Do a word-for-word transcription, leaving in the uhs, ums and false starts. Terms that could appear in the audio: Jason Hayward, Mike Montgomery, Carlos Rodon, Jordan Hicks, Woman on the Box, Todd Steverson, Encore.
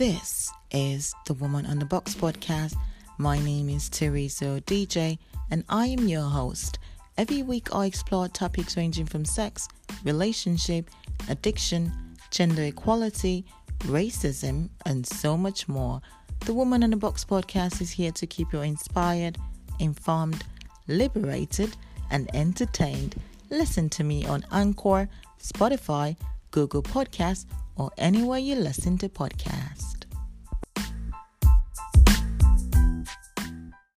This is the Woman on the Box podcast. My name is Teresa O D J and I am your host. Every week I explore topics ranging from sex, relationship, addiction, gender equality, racism, and so much more. The Woman on the Box podcast is here to keep you inspired, informed, liberated, and entertained. Listen to me on Encore, Spotify, Google Podcasts, or anywhere you listen to podcasts.